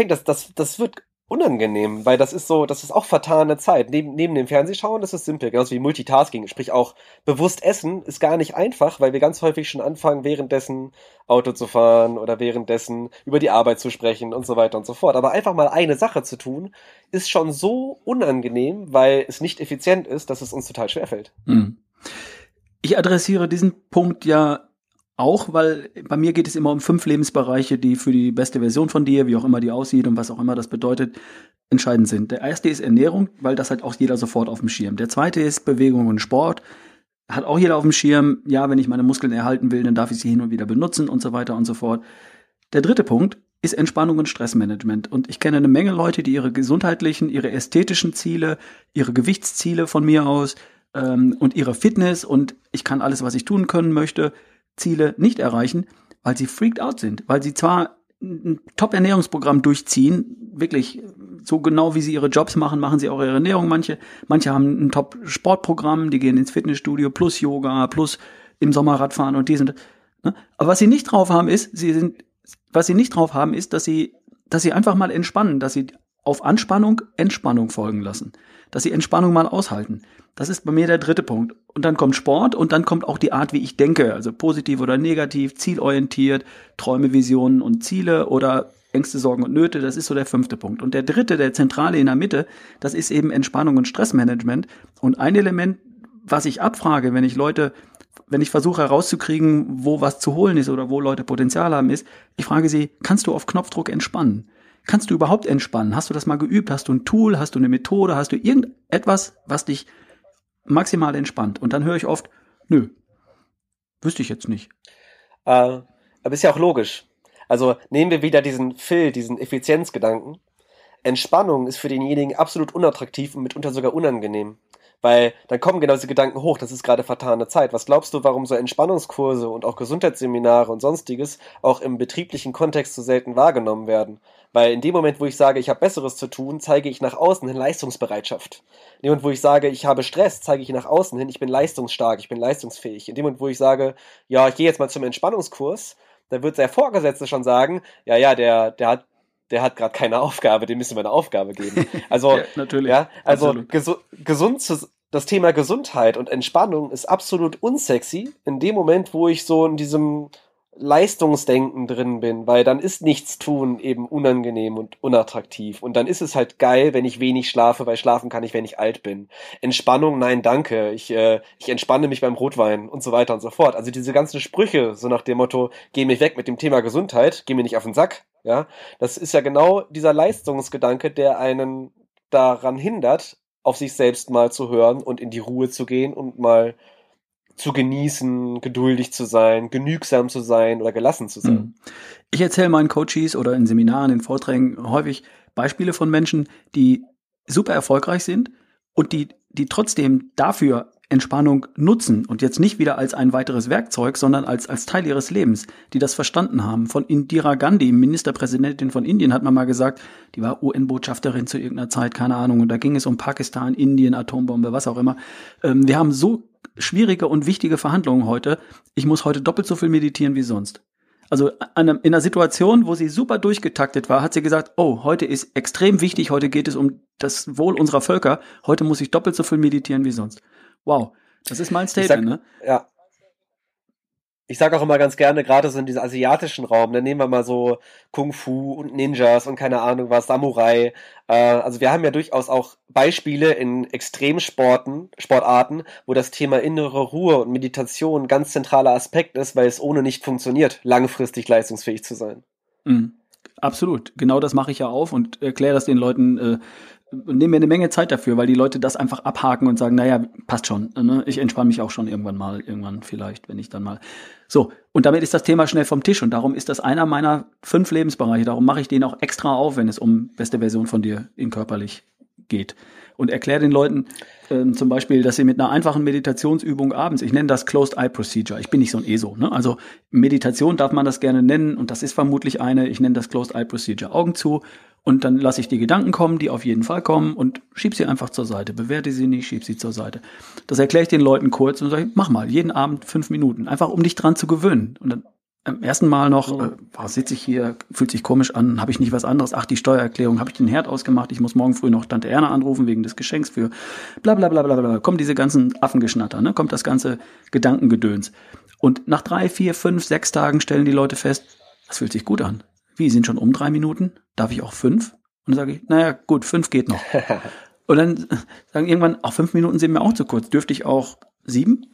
unangenehm, weil das ist so, das ist auch vertane Zeit. Neben dem Fernsehschauen, das ist simpel, genauso wie Multitasking, sprich auch bewusst essen ist gar nicht einfach, weil wir ganz häufig schon anfangen, währenddessen Auto zu fahren oder währenddessen über die Arbeit zu sprechen und so weiter und so fort. Aber einfach mal eine Sache zu tun, ist schon so unangenehm, weil es nicht effizient ist, dass es uns total schwerfällt. Ich adressiere diesen Punkt ja auch, weil bei mir geht es immer um 5 Lebensbereiche, die für die beste Version von dir, wie auch immer die aussieht und was auch immer das bedeutet, entscheidend sind. Der erste ist Ernährung, weil das hat auch jeder sofort auf dem Schirm. Der zweite ist Bewegung und Sport, hat auch jeder auf dem Schirm. Ja, wenn ich meine Muskeln erhalten will, dann darf ich sie hin und wieder benutzen und so weiter und so fort. Der dritte Punkt ist Entspannung und Stressmanagement. Und ich kenne eine Menge Leute, die ihre gesundheitlichen, ihre ästhetischen Ziele, ihre Gewichtsziele von mir aus und ihre Fitness und ich kann alles, was ich tun können möchte, Ziele nicht erreichen, weil sie freaked out sind, weil sie zwar ein Top-Ernährungsprogramm durchziehen, wirklich so genau wie sie ihre Jobs machen, machen sie auch ihre Ernährung. Manche haben ein Top-Sportprogramm, die gehen ins Fitnessstudio plus Yoga, plus im Sommer Radfahren und dies und das. Ne? Aber was sie nicht drauf haben ist, dass sie einfach mal entspannen, dass sie auf Anspannung Entspannung folgen lassen, dass sie Entspannung mal aushalten. Das ist bei mir der dritte Punkt. Und dann kommt Sport und dann kommt auch die Art, wie ich denke, also positiv oder negativ, zielorientiert, Träume, Visionen und Ziele oder Ängste, Sorgen und Nöte, das ist so der 5. Punkt. Und der 3., der zentrale in der Mitte, das ist eben Entspannung und Stressmanagement. Und ein Element, was ich abfrage, wenn ich versuche herauszukriegen, wo was zu holen ist oder wo Leute Potenzial haben, ist, ich frage sie, kannst du auf Knopfdruck entspannen? Kannst du überhaupt entspannen? Hast du das mal geübt? Hast du ein Tool? Hast du eine Methode? Hast du irgendetwas, was dich maximal entspannt? Und dann höre ich oft, nö, wüsste ich jetzt nicht. Aber ist ja auch logisch. Also nehmen wir wieder diesen Effizienzgedanken. Entspannung ist für denjenigen absolut unattraktiv und mitunter sogar unangenehm. Weil dann kommen genau diese Gedanken hoch, das ist gerade vertane Zeit. Was glaubst du, warum so Entspannungskurse und auch Gesundheitsseminare und Sonstiges auch im betrieblichen Kontext so selten wahrgenommen werden? Weil in dem Moment, wo ich sage, ich habe Besseres zu tun, zeige ich nach außen hin Leistungsbereitschaft. In dem Moment, wo ich sage, ich habe Stress, zeige ich nach außen hin, ich bin leistungsstark, ich bin leistungsfähig. In dem Moment, wo ich sage, ja, ich gehe jetzt mal zum Entspannungskurs, dann wird der Vorgesetzte schon sagen, ja, der hat gerade keine Aufgabe, dem müssen wir eine Aufgabe geben. Also, ja, natürlich. Ja, also das Thema Gesundheit und Entspannung ist absolut unsexy in dem Moment, wo ich so in diesem Leistungsdenken drin bin, weil dann ist Nichtstun eben unangenehm und unattraktiv und dann ist es halt geil, wenn ich wenig schlafe, weil schlafen kann ich, wenn ich alt bin. Entspannung, nein, danke, ich entspanne mich beim Rotwein und so weiter und so fort. Also diese ganzen Sprüche, so nach dem Motto, geh mich weg mit dem Thema Gesundheit, geh mir nicht auf den Sack, ja, das ist ja genau dieser Leistungsgedanke, der einen daran hindert, auf sich selbst mal zu hören und in die Ruhe zu gehen und mal zu genießen, geduldig zu sein, genügsam zu sein oder gelassen zu sein. Ich erzähle meinen Coaches oder in Seminaren, in Vorträgen häufig Beispiele von Menschen, die super erfolgreich sind und die trotzdem dafür Entspannung nutzen und jetzt nicht wieder als ein weiteres Werkzeug, sondern als Teil ihres Lebens, die das verstanden haben. Von Indira Gandhi, Ministerpräsidentin von Indien, hat man mal gesagt, die war UN-Botschafterin zu irgendeiner Zeit, keine Ahnung, und da ging es um Pakistan, Indien, Atombombe, was auch immer. Wir haben so schwierige und wichtige Verhandlungen heute. Ich muss heute doppelt so viel meditieren wie sonst. Also in einer Situation, wo sie super durchgetaktet war, hat sie gesagt, oh, heute ist extrem wichtig, heute geht es um das Wohl unserer Völker, heute muss ich doppelt so viel meditieren wie sonst. Wow, das ist mein Statement, ne? Ja. Ich sage auch immer ganz gerne, gerade so in diesem asiatischen Raum, dann nehmen wir mal so Kung Fu und Ninjas und keine Ahnung was, Samurai. Also wir haben ja durchaus auch Beispiele in Extremsportarten, wo das Thema innere Ruhe und Meditation ein ganz zentraler Aspekt ist, weil es ohne nicht funktioniert, langfristig leistungsfähig zu sein. Mhm. Absolut, genau das mache ich ja auf und erkläre das den Leuten, nehme mir eine Menge Zeit dafür, weil die Leute das einfach abhaken und sagen, naja, passt schon, ne? Ich entspanne mich auch schon irgendwann vielleicht, wenn ich dann mal. So, und damit ist das Thema schnell vom Tisch und darum ist das einer meiner 5 Lebensbereiche, darum mache ich den auch extra auf, wenn es um beste Version von dir in körperlich geht. Und erkläre den Leuten zum Beispiel, dass sie mit einer einfachen Meditationsübung abends, ich nenne das Closed Eye Procedure, ich bin nicht so ein ESO, ne? Also Meditation darf man das gerne nennen und das ist vermutlich eine, ich nenne das Closed Eye Procedure, Augen zu und dann lasse ich die Gedanken kommen, die auf jeden Fall kommen und schieb sie einfach zur Seite, bewerte sie nicht, schieb sie zur Seite. Das erkläre ich den Leuten kurz und sage, mach mal, jeden Abend 5 Minuten, einfach um dich dran zu gewöhnen und dann am ersten Mal noch, sitze ich hier, fühlt sich komisch an, habe ich nicht was anderes, ach die Steuererklärung, habe ich den Herd ausgemacht, ich muss morgen früh noch Tante Erna anrufen wegen des Geschenks für bla bla bla bla bla, kommen diese ganzen Affengeschnatter, ne? Kommt das ganze Gedankengedöns. Und nach 3, 4, 5, 6 Tagen stellen die Leute fest, das fühlt sich gut an. Wie, sind schon um 3 Minuten? Darf ich auch 5? Und dann sage ich, naja gut, 5 geht noch. Und dann sagen irgendwann, auch 5 Minuten sind mir auch zu kurz, dürfte ich auch 7?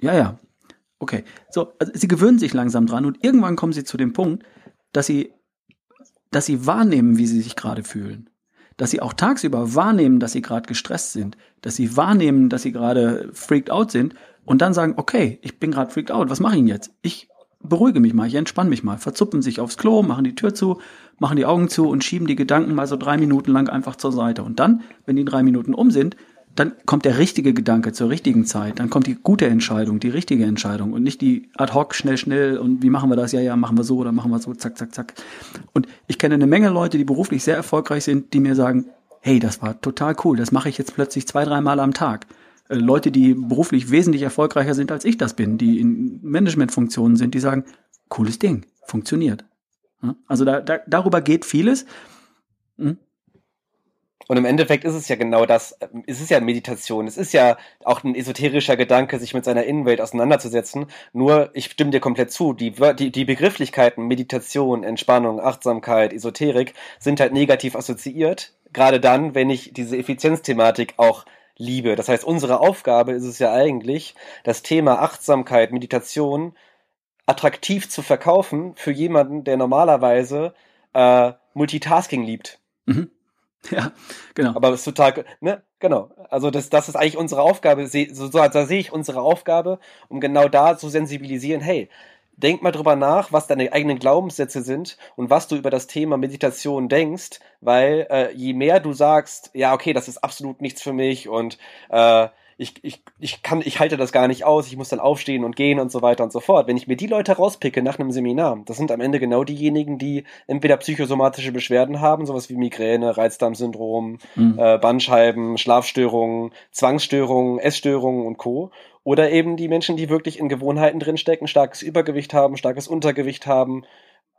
Ja. Okay, so, also sie gewöhnen sich langsam dran und irgendwann kommen sie zu dem Punkt, dass sie wahrnehmen, wie sie sich gerade fühlen. Dass sie auch tagsüber wahrnehmen, dass sie gerade gestresst sind. Dass sie wahrnehmen, dass sie gerade freaked out sind und dann sagen, okay, ich bin gerade freaked out, was mache ich denn jetzt? Ich beruhige mich mal, ich entspanne mich mal. Verzuppen sich aufs Klo, machen die Tür zu, machen die Augen zu und schieben die Gedanken mal so 3 Minuten lang einfach zur Seite. Und dann, wenn die 3 Minuten um sind, dann kommt der richtige Gedanke zur richtigen Zeit, dann kommt die gute Entscheidung, die richtige Entscheidung und nicht die ad hoc, schnell und wie machen wir das, ja, machen wir so oder machen wir so, zack, zack, zack. Und ich kenne eine Menge Leute, die beruflich sehr erfolgreich sind, die mir sagen, hey, das war total cool, das mache ich jetzt plötzlich 2-3 Mal am Tag. Leute, die beruflich wesentlich erfolgreicher sind, als ich das bin, die in Managementfunktionen sind, die sagen, cooles Ding, funktioniert. Also darüber geht vieles. Und im Endeffekt ist es ja genau das, es ist ja Meditation, es ist ja auch ein esoterischer Gedanke, sich mit seiner Innenwelt auseinanderzusetzen, nur ich stimme dir komplett zu, die Begrifflichkeiten Meditation, Entspannung, Achtsamkeit, Esoterik sind halt negativ assoziiert, gerade dann, wenn ich diese Effizienzthematik auch liebe. Das heißt, unsere Aufgabe ist es ja eigentlich, das Thema Achtsamkeit, Meditation attraktiv zu verkaufen für jemanden, der normalerweise Multitasking liebt. Mhm. Ja, genau. Aber es ist total, ne, genau. Also das ist eigentlich unsere Aufgabe, da sehe ich unsere Aufgabe, um genau da zu sensibilisieren, hey, denk mal drüber nach, was deine eigenen Glaubenssätze sind und was du über das Thema Meditation denkst, weil je mehr du sagst, ja, okay, das ist absolut nichts für mich und ich halte das gar nicht aus, ich muss dann aufstehen und gehen und so weiter und so fort. Wenn ich mir die Leute rauspicke nach einem Seminar, das sind am Ende genau diejenigen, die entweder psychosomatische Beschwerden haben, sowas wie Migräne, Reizdarmsyndrom, Bandscheiben, Schlafstörungen, Zwangsstörungen, Essstörungen und Co. Oder eben die Menschen, die wirklich in Gewohnheiten drinstecken, starkes Übergewicht haben, starkes Untergewicht haben,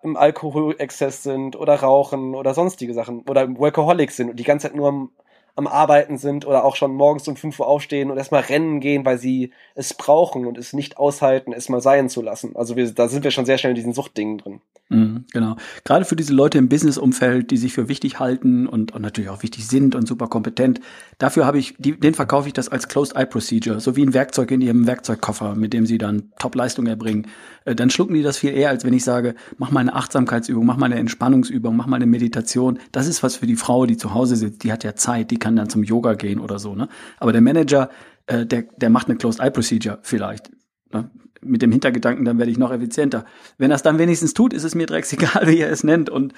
im Alkoholexzess sind oder rauchen oder sonstige Sachen oder Workaholic sind und die ganze Zeit nur am Arbeiten sind oder auch schon morgens um 5 Uhr aufstehen und erstmal rennen gehen, weil sie es brauchen und es nicht aushalten, es mal sein zu lassen. Also da sind wir schon sehr schnell in diesen Suchtdingen drin. Mhm, genau. Gerade für diese Leute im Businessumfeld, die sich für wichtig halten und natürlich auch wichtig sind und super kompetent, dafür habe ich, den verkaufe ich das als Closed Eye Procedure, so wie ein Werkzeug in ihrem Werkzeugkoffer, mit dem sie dann Top-Leistung erbringen. Dann schlucken die das viel eher, als wenn ich sage, mach mal eine Achtsamkeitsübung, mach mal eine Entspannungsübung, mach mal eine Meditation. Das ist was für die Frau, die zu Hause sitzt, die hat ja Zeit, die kann dann zum Yoga gehen oder so, ne? Aber der Manager, der macht eine Closed Eye Procedure vielleicht. mit dem Hintergedanken, dann werde ich noch effizienter. Wenn er es dann wenigstens tut, ist es mir drecksegal, wie er es nennt und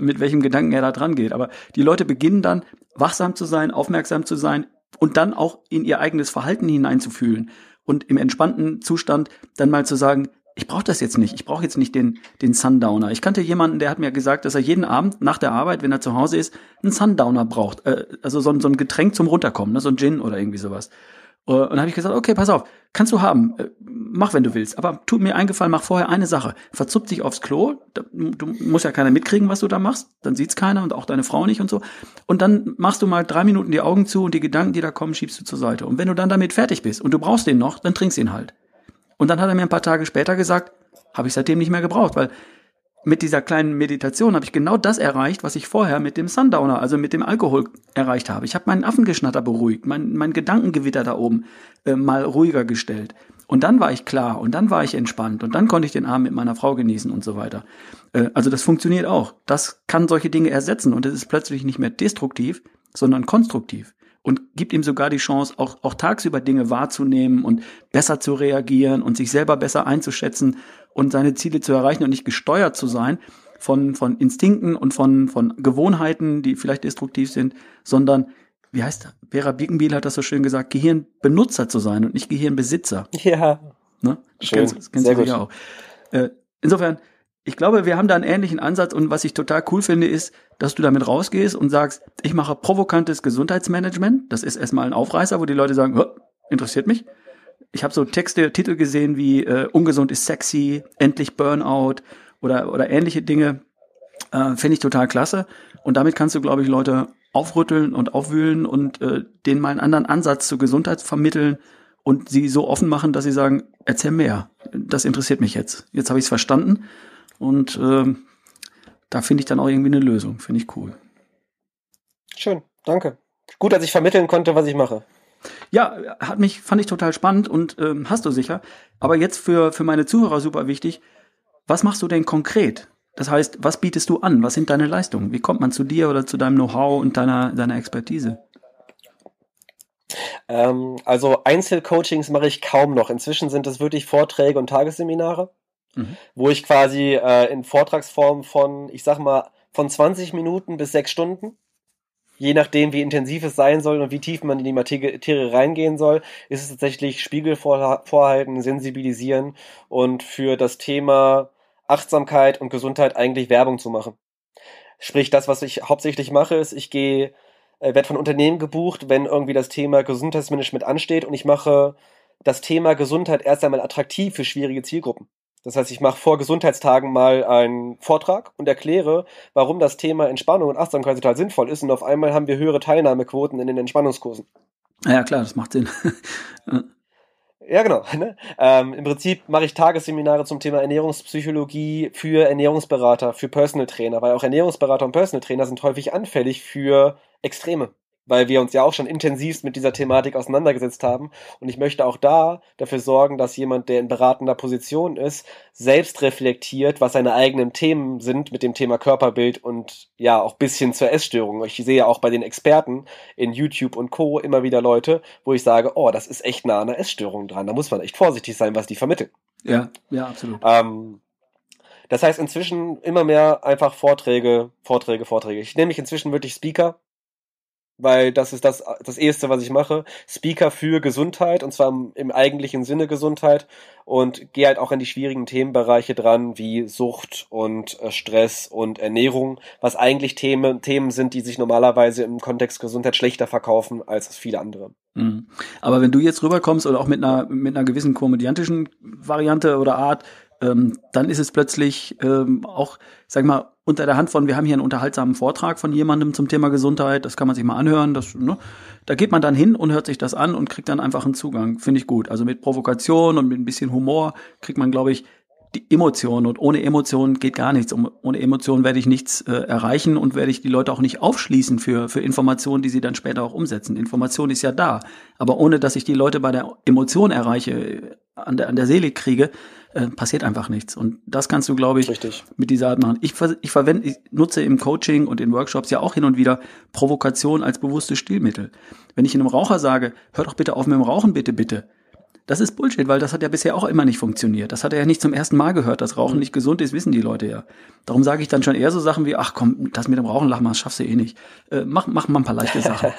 mit welchem Gedanken er da dran geht. Aber die Leute beginnen dann, wachsam zu sein, aufmerksam zu sein und dann auch in ihr eigenes Verhalten hineinzufühlen und im entspannten Zustand dann mal zu sagen, ich brauche das jetzt nicht, ich brauche jetzt nicht den Sundowner. Ich kannte jemanden, der hat mir gesagt, dass er jeden Abend nach der Arbeit, wenn er zu Hause ist, einen Sundowner braucht, also so ein Getränk zum Runterkommen, ne? So ein Gin oder irgendwie sowas. Und dann habe ich gesagt, okay, pass auf, kannst du haben, mach, wenn du willst, aber tu mir einen Gefallen, mach vorher eine Sache, verzupp dich aufs Klo, du musst ja keiner mitkriegen, was du da machst, dann sieht's keiner und auch deine Frau nicht und so, und dann machst du mal 3 Minuten die Augen zu und die Gedanken, die da kommen, schiebst du zur Seite, und wenn du dann damit fertig bist und du brauchst den noch, dann trinkst ihn halt. Und dann hat er mir ein paar Tage später gesagt, habe ich seitdem nicht mehr gebraucht, weil mit dieser kleinen Meditation habe ich genau das erreicht, was ich vorher mit dem Sundowner, also mit dem Alkohol, erreicht habe. Ich habe meinen Affengeschnatter beruhigt, mein Gedankengewitter da oben mal ruhiger gestellt. Und dann war ich klar und dann war ich entspannt und dann konnte ich den Abend mit meiner Frau genießen und so weiter. Also das funktioniert auch. Das kann solche Dinge ersetzen und es ist plötzlich nicht mehr destruktiv, sondern konstruktiv. Und gibt ihm sogar die Chance, auch tagsüber Dinge wahrzunehmen und besser zu reagieren und sich selber besser einzuschätzen und seine Ziele zu erreichen und nicht gesteuert zu sein von Instinkten und von Gewohnheiten, die vielleicht destruktiv sind, sondern, Vera Biegenbiel hat das so schön gesagt, Gehirnbenutzer zu sein und nicht Gehirnbesitzer. Ja. Ne? Das kennst du sicher auch. Insofern, ich glaube, wir haben da einen ähnlichen Ansatz und was ich total cool finde, ist, dass du damit rausgehst und sagst, ich mache provokantes Gesundheitsmanagement. Das ist erstmal ein Aufreißer, wo die Leute sagen, interessiert mich. Ich habe so Texte, Titel gesehen wie ungesund ist sexy, endlich Burnout oder ähnliche Dinge. Finde ich total klasse. Und damit kannst du, glaube ich, Leute aufrütteln und aufwühlen und denen mal einen anderen Ansatz zur Gesundheit vermitteln und sie so offen machen, dass sie sagen, erzähl mehr, das interessiert mich jetzt. Jetzt habe ich es verstanden. Und da finde ich dann auch irgendwie eine Lösung. Finde ich cool. Schön, danke. Gut, dass ich vermitteln konnte, was ich mache. Ja, fand ich total spannend und hast du sicher. Aber jetzt für meine Zuhörer super wichtig, was machst du denn konkret? Das heißt, was bietest du an? Was sind deine Leistungen? Wie kommt man zu dir oder zu deinem Know-how und deiner Expertise? Also Einzelcoachings mache ich kaum noch. Inzwischen sind das wirklich Vorträge und Tagesseminare. Mhm. Wo ich quasi in Vortragsform von 20 Minuten bis 6 Stunden, je nachdem wie intensiv es sein soll und wie tief man in die Materie reingehen soll, ist es tatsächlich Spiegel vorhalten, sensibilisieren und für das Thema Achtsamkeit und Gesundheit eigentlich Werbung zu machen. Sprich, das, was ich hauptsächlich mache, ist, ich werde von Unternehmen gebucht, wenn irgendwie das Thema Gesundheitsmanagement ansteht und ich mache das Thema Gesundheit erst einmal attraktiv für schwierige Zielgruppen. Das heißt, ich mache vor Gesundheitstagen mal einen Vortrag und erkläre, warum das Thema Entspannung und Achtsamkeit total sinnvoll ist. Und auf einmal haben wir höhere Teilnahmequoten in den Entspannungskursen. Ja, klar, das macht Sinn. Ja, genau. Ne? Im Prinzip mache ich Tagesseminare zum Thema Ernährungspsychologie für Ernährungsberater, für Personal Trainer, weil auch Ernährungsberater und Personal Trainer sind häufig anfällig für Extreme, weil wir uns ja auch schon intensivst mit dieser Thematik auseinandergesetzt haben. Und ich möchte auch dafür sorgen, dass jemand, der in beratender Position ist, selbst reflektiert, was seine eigenen Themen sind mit dem Thema Körperbild und ja, auch bis hin zur Essstörung. Ich sehe ja auch bei den Experten in YouTube und Co. immer wieder Leute, wo ich sage, das ist echt nah an einer Essstörung dran. Da muss man echt vorsichtig sein, was die vermitteln. Ja, absolut. Das heißt inzwischen immer mehr einfach Vorträge. Ich nehme mich inzwischen wirklich Speaker, weil das ist das Erste, was ich mache. Speaker für Gesundheit, und zwar im eigentlichen Sinne Gesundheit, und gehe halt auch an die schwierigen Themenbereiche dran, wie Sucht und Stress und Ernährung, was eigentlich Themen sind, die sich normalerweise im Kontext Gesundheit schlechter verkaufen als viele andere. Mhm. Aber wenn du jetzt rüberkommst oder auch mit einer gewissen komödiantischen Variante oder Art, dann ist es plötzlich auch, sag ich mal, unter der Hand wir haben hier einen unterhaltsamen Vortrag von jemandem zum Thema Gesundheit, das kann man sich mal anhören, da geht man dann hin und hört sich das an und kriegt dann einfach einen Zugang, finde ich gut. Also mit Provokation und mit ein bisschen Humor kriegt man, glaube ich, die Emotionen, und ohne Emotionen geht gar nichts. Ohne Emotionen werde ich nichts erreichen und werde ich die Leute auch nicht aufschließen für Informationen, die sie dann später auch umsetzen. Information ist ja da, aber ohne, dass ich die Leute bei der Emotion erreiche, an der Seele kriege, passiert einfach nichts. Und das kannst du, glaube ich, richtig mit dieser Art machen. Ich nutze im Coaching und in Workshops ja auch hin und wieder Provokation als bewusstes Stilmittel. Wenn ich einem Raucher sage, hör doch bitte auf mit dem Rauchen, bitte, Das ist Bullshit, weil das hat ja bisher auch immer nicht funktioniert. Das hat er ja nicht zum ersten Mal gehört, dass Rauchen nicht gesund ist, wissen die Leute ja. Darum sage ich dann schon eher so Sachen wie, ach komm, das mit dem Rauchen, lach mal, das schaffst du eh nicht. Mach mal ein paar leichte Sachen.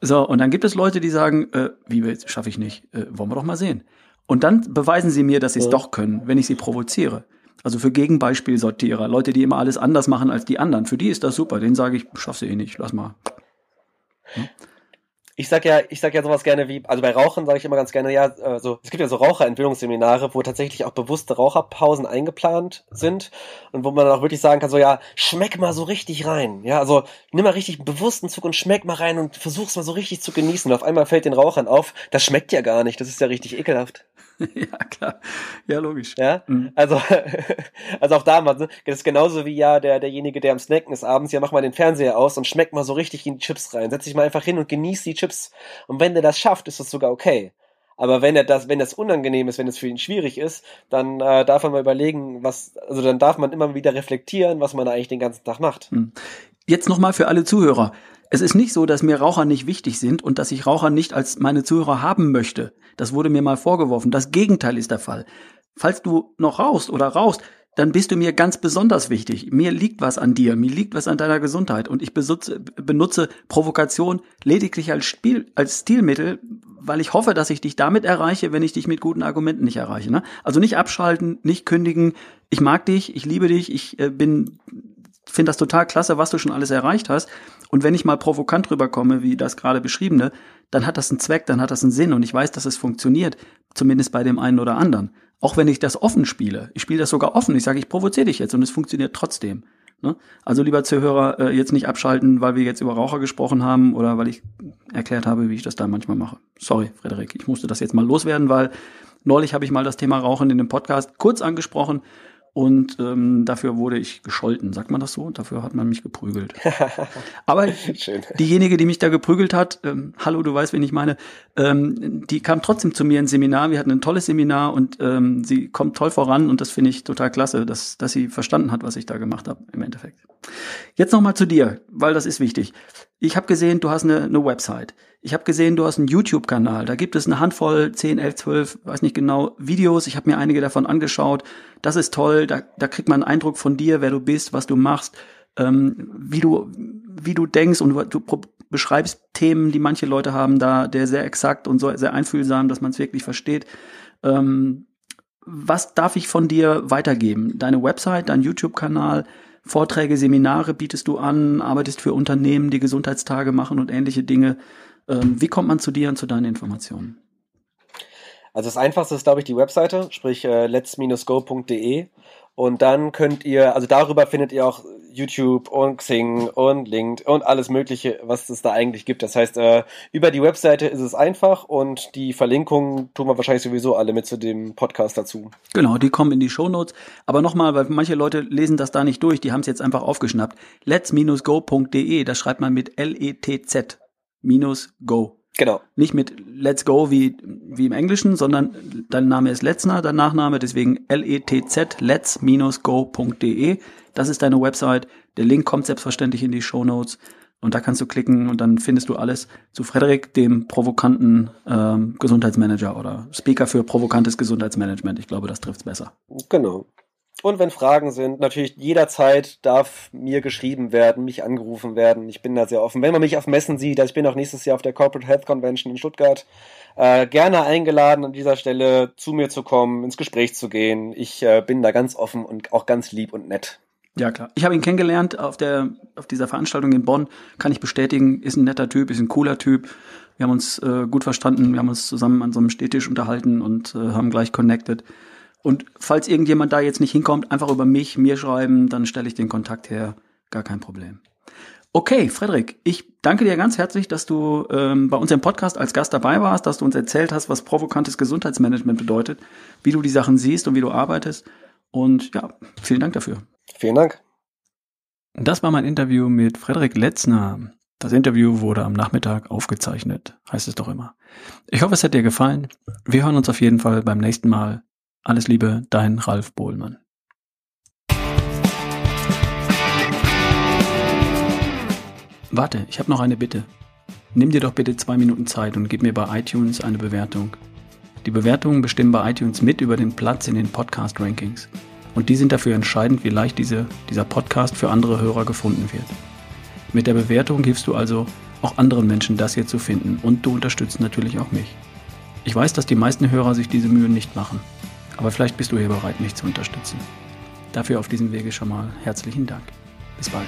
So, und dann gibt es Leute, die sagen, wie, schaffe ich nicht, wollen wir doch mal sehen. Und dann beweisen sie mir, dass sie es doch können, wenn ich sie provoziere. Also für Gegenbeispielsortierer, Leute, die immer alles anders machen als die anderen, für die ist das super. Denen sage ich, schaffst du eh nicht, lass mal. Ja? Ich sag ja sowas gerne wie, also bei Rauchen sage ich immer ganz gerne, ja, also es gibt ja so Raucherentwöhnungsseminare, wo tatsächlich auch bewusste Raucherpausen eingeplant sind und wo man dann auch wirklich sagen kann, so ja, schmeck mal so richtig rein, ja, also nimm mal richtig einen bewussten Zug und schmeck mal rein und versuch's mal so richtig zu genießen. Und auf einmal fällt den Rauchern auf, das schmeckt ja gar nicht, das ist ja richtig ekelhaft. Ja, klar. Ja, logisch. Ja, also auch da mal, ne? Das ist genauso wie ja derjenige, der am Snacken ist abends, ja, mach mal den Fernseher aus und schmeck mal so richtig in die Chips rein. Setz dich mal einfach hin und genieß die Chips. Und wenn der das schafft, ist das sogar okay. Aber wenn das unangenehm ist, wenn es für ihn schwierig ist, dann darf man mal überlegen, dann darf man immer wieder reflektieren, was man da eigentlich den ganzen Tag macht. Jetzt nochmal für alle Zuhörer. Es ist nicht so, dass mir Raucher nicht wichtig sind und dass ich Raucher nicht als meine Zuhörer haben möchte. Das wurde mir mal vorgeworfen. Das Gegenteil ist der Fall. Falls du noch rauchst, dann bist du mir ganz besonders wichtig. Mir liegt was an dir, mir liegt was an deiner Gesundheit. Und ich benutze Provokation lediglich als Stilmittel, weil ich hoffe, dass ich dich damit erreiche, wenn ich dich mit guten Argumenten nicht erreiche. Ne? Also nicht abschalten, nicht kündigen. Ich mag dich, ich liebe dich, ich finde das total klasse, was du schon alles erreicht hast. Und wenn ich mal provokant rüberkomme, wie das gerade beschriebene, dann hat das einen Zweck, dann hat das einen Sinn. Und ich weiß, dass es funktioniert, zumindest bei dem einen oder anderen. Auch wenn ich das offen spiele. Ich spiele das sogar offen. Ich sage, ich provoziere dich jetzt und es funktioniert trotzdem. Ne? Also lieber Zuhörer, jetzt nicht abschalten, weil wir jetzt über Raucher gesprochen haben oder weil ich erklärt habe, wie ich das da manchmal mache. Sorry, Frederik, ich musste das jetzt mal loswerden, weil neulich habe ich mal das Thema Rauchen in dem Podcast kurz angesprochen. Und dafür wurde ich gescholten, sagt man das so? Dafür hat man mich geprügelt. Aber diejenige, die mich da geprügelt hat, hallo, du weißt, wen ich meine, die kam trotzdem zu mir ins Seminar. Wir hatten ein tolles Seminar und sie kommt toll voran. Und das finde ich total klasse, dass sie verstanden hat, was ich da gemacht habe im Endeffekt. Jetzt nochmal zu dir, weil das ist wichtig. Ich habe gesehen, du hast eine Website. Ich habe gesehen, du hast einen YouTube-Kanal. Da gibt es eine Handvoll, 10, 11, 12, weiß nicht genau, Videos. Ich habe mir einige davon angeschaut. Das ist toll. Da kriegt man einen Eindruck von dir, wer du bist, was du machst, wie du denkst. Und du beschreibst Themen, die manche Leute haben, der sehr exakt und so sehr einfühlsam, dass man es wirklich versteht. Was darf ich von dir weitergeben? Deine Website, dein YouTube-Kanal? Vorträge, Seminare bietest du an, arbeitest für Unternehmen, die Gesundheitstage machen und ähnliche Dinge. Wie kommt man zu dir und zu deinen Informationen? Also das Einfachste ist, glaube ich, die Webseite, sprich let's-go.de. Und dann könnt ihr, also darüber findet ihr auch YouTube und Xing und LinkedIn und alles Mögliche, was es da eigentlich gibt. Das heißt, über die Webseite ist es einfach und die Verlinkungen tun wir wahrscheinlich sowieso alle mit zu dem Podcast dazu. Genau, die kommen in die Shownotes. Aber nochmal, weil manche Leute lesen das da nicht durch, die haben es jetzt einfach aufgeschnappt. Let's-go.de, das schreibt man mit L-E-T-Z, -go. Genau. Nicht mit Let's Go wie im Englischen, sondern dein Name ist Letzner, dein Nachname, deswegen L-E-T-Z, let's-go.de. Das ist deine Website. Der Link kommt selbstverständlich in die Shownotes und da kannst du klicken und dann findest du alles zu Frederik, dem provokanten Gesundheitsmanager oder Speaker für provokantes Gesundheitsmanagement. Ich glaube, das trifft's besser. Genau. Und wenn Fragen sind, natürlich jederzeit darf mir geschrieben werden, mich angerufen werden. Ich bin da sehr offen. Wenn man mich auf Messen sieht, ich bin auch nächstes Jahr auf der Corporate Health Convention in Stuttgart, gerne eingeladen, an dieser Stelle zu mir zu kommen, ins Gespräch zu gehen. Ich bin da ganz offen und auch ganz lieb und nett. Ja, klar. Ich habe ihn kennengelernt auf dieser Veranstaltung in Bonn. Kann ich bestätigen, ist ein netter Typ, ist ein cooler Typ. Wir haben uns gut verstanden, wir haben uns zusammen an so einem Stehtisch unterhalten und haben gleich connected. Und falls irgendjemand da jetzt nicht hinkommt, einfach über mir schreiben, dann stelle ich den Kontakt her. Gar kein Problem. Okay, Frederik, ich danke dir ganz herzlich, dass du bei uns im Podcast als Gast dabei warst, dass du uns erzählt hast, was provokantes Gesundheitsmanagement bedeutet, wie du die Sachen siehst und wie du arbeitest. Und ja, vielen Dank dafür. Vielen Dank. Das war mein Interview mit Frederik Letzner. Das Interview wurde am Nachmittag aufgezeichnet, heißt es doch immer. Ich hoffe, es hat dir gefallen. Wir hören uns auf jeden Fall beim nächsten Mal. Alles Liebe, dein Ralf Bohlmann. Warte, ich habe noch eine Bitte. Nimm dir doch bitte 2 Minuten Zeit und gib mir bei iTunes eine Bewertung. Die Bewertungen bestimmen bei iTunes mit über den Platz in den Podcast-Rankings. Und die sind dafür entscheidend, wie leicht dieser Podcast für andere Hörer gefunden wird. Mit der Bewertung hilfst du also auch anderen Menschen, das hier zu finden. Und du unterstützt natürlich auch mich. Ich weiß, dass die meisten Hörer sich diese Mühe nicht machen. Aber vielleicht bist du hier bereit, mich zu unterstützen. Dafür auf diesem Wege schon mal herzlichen Dank. Bis bald.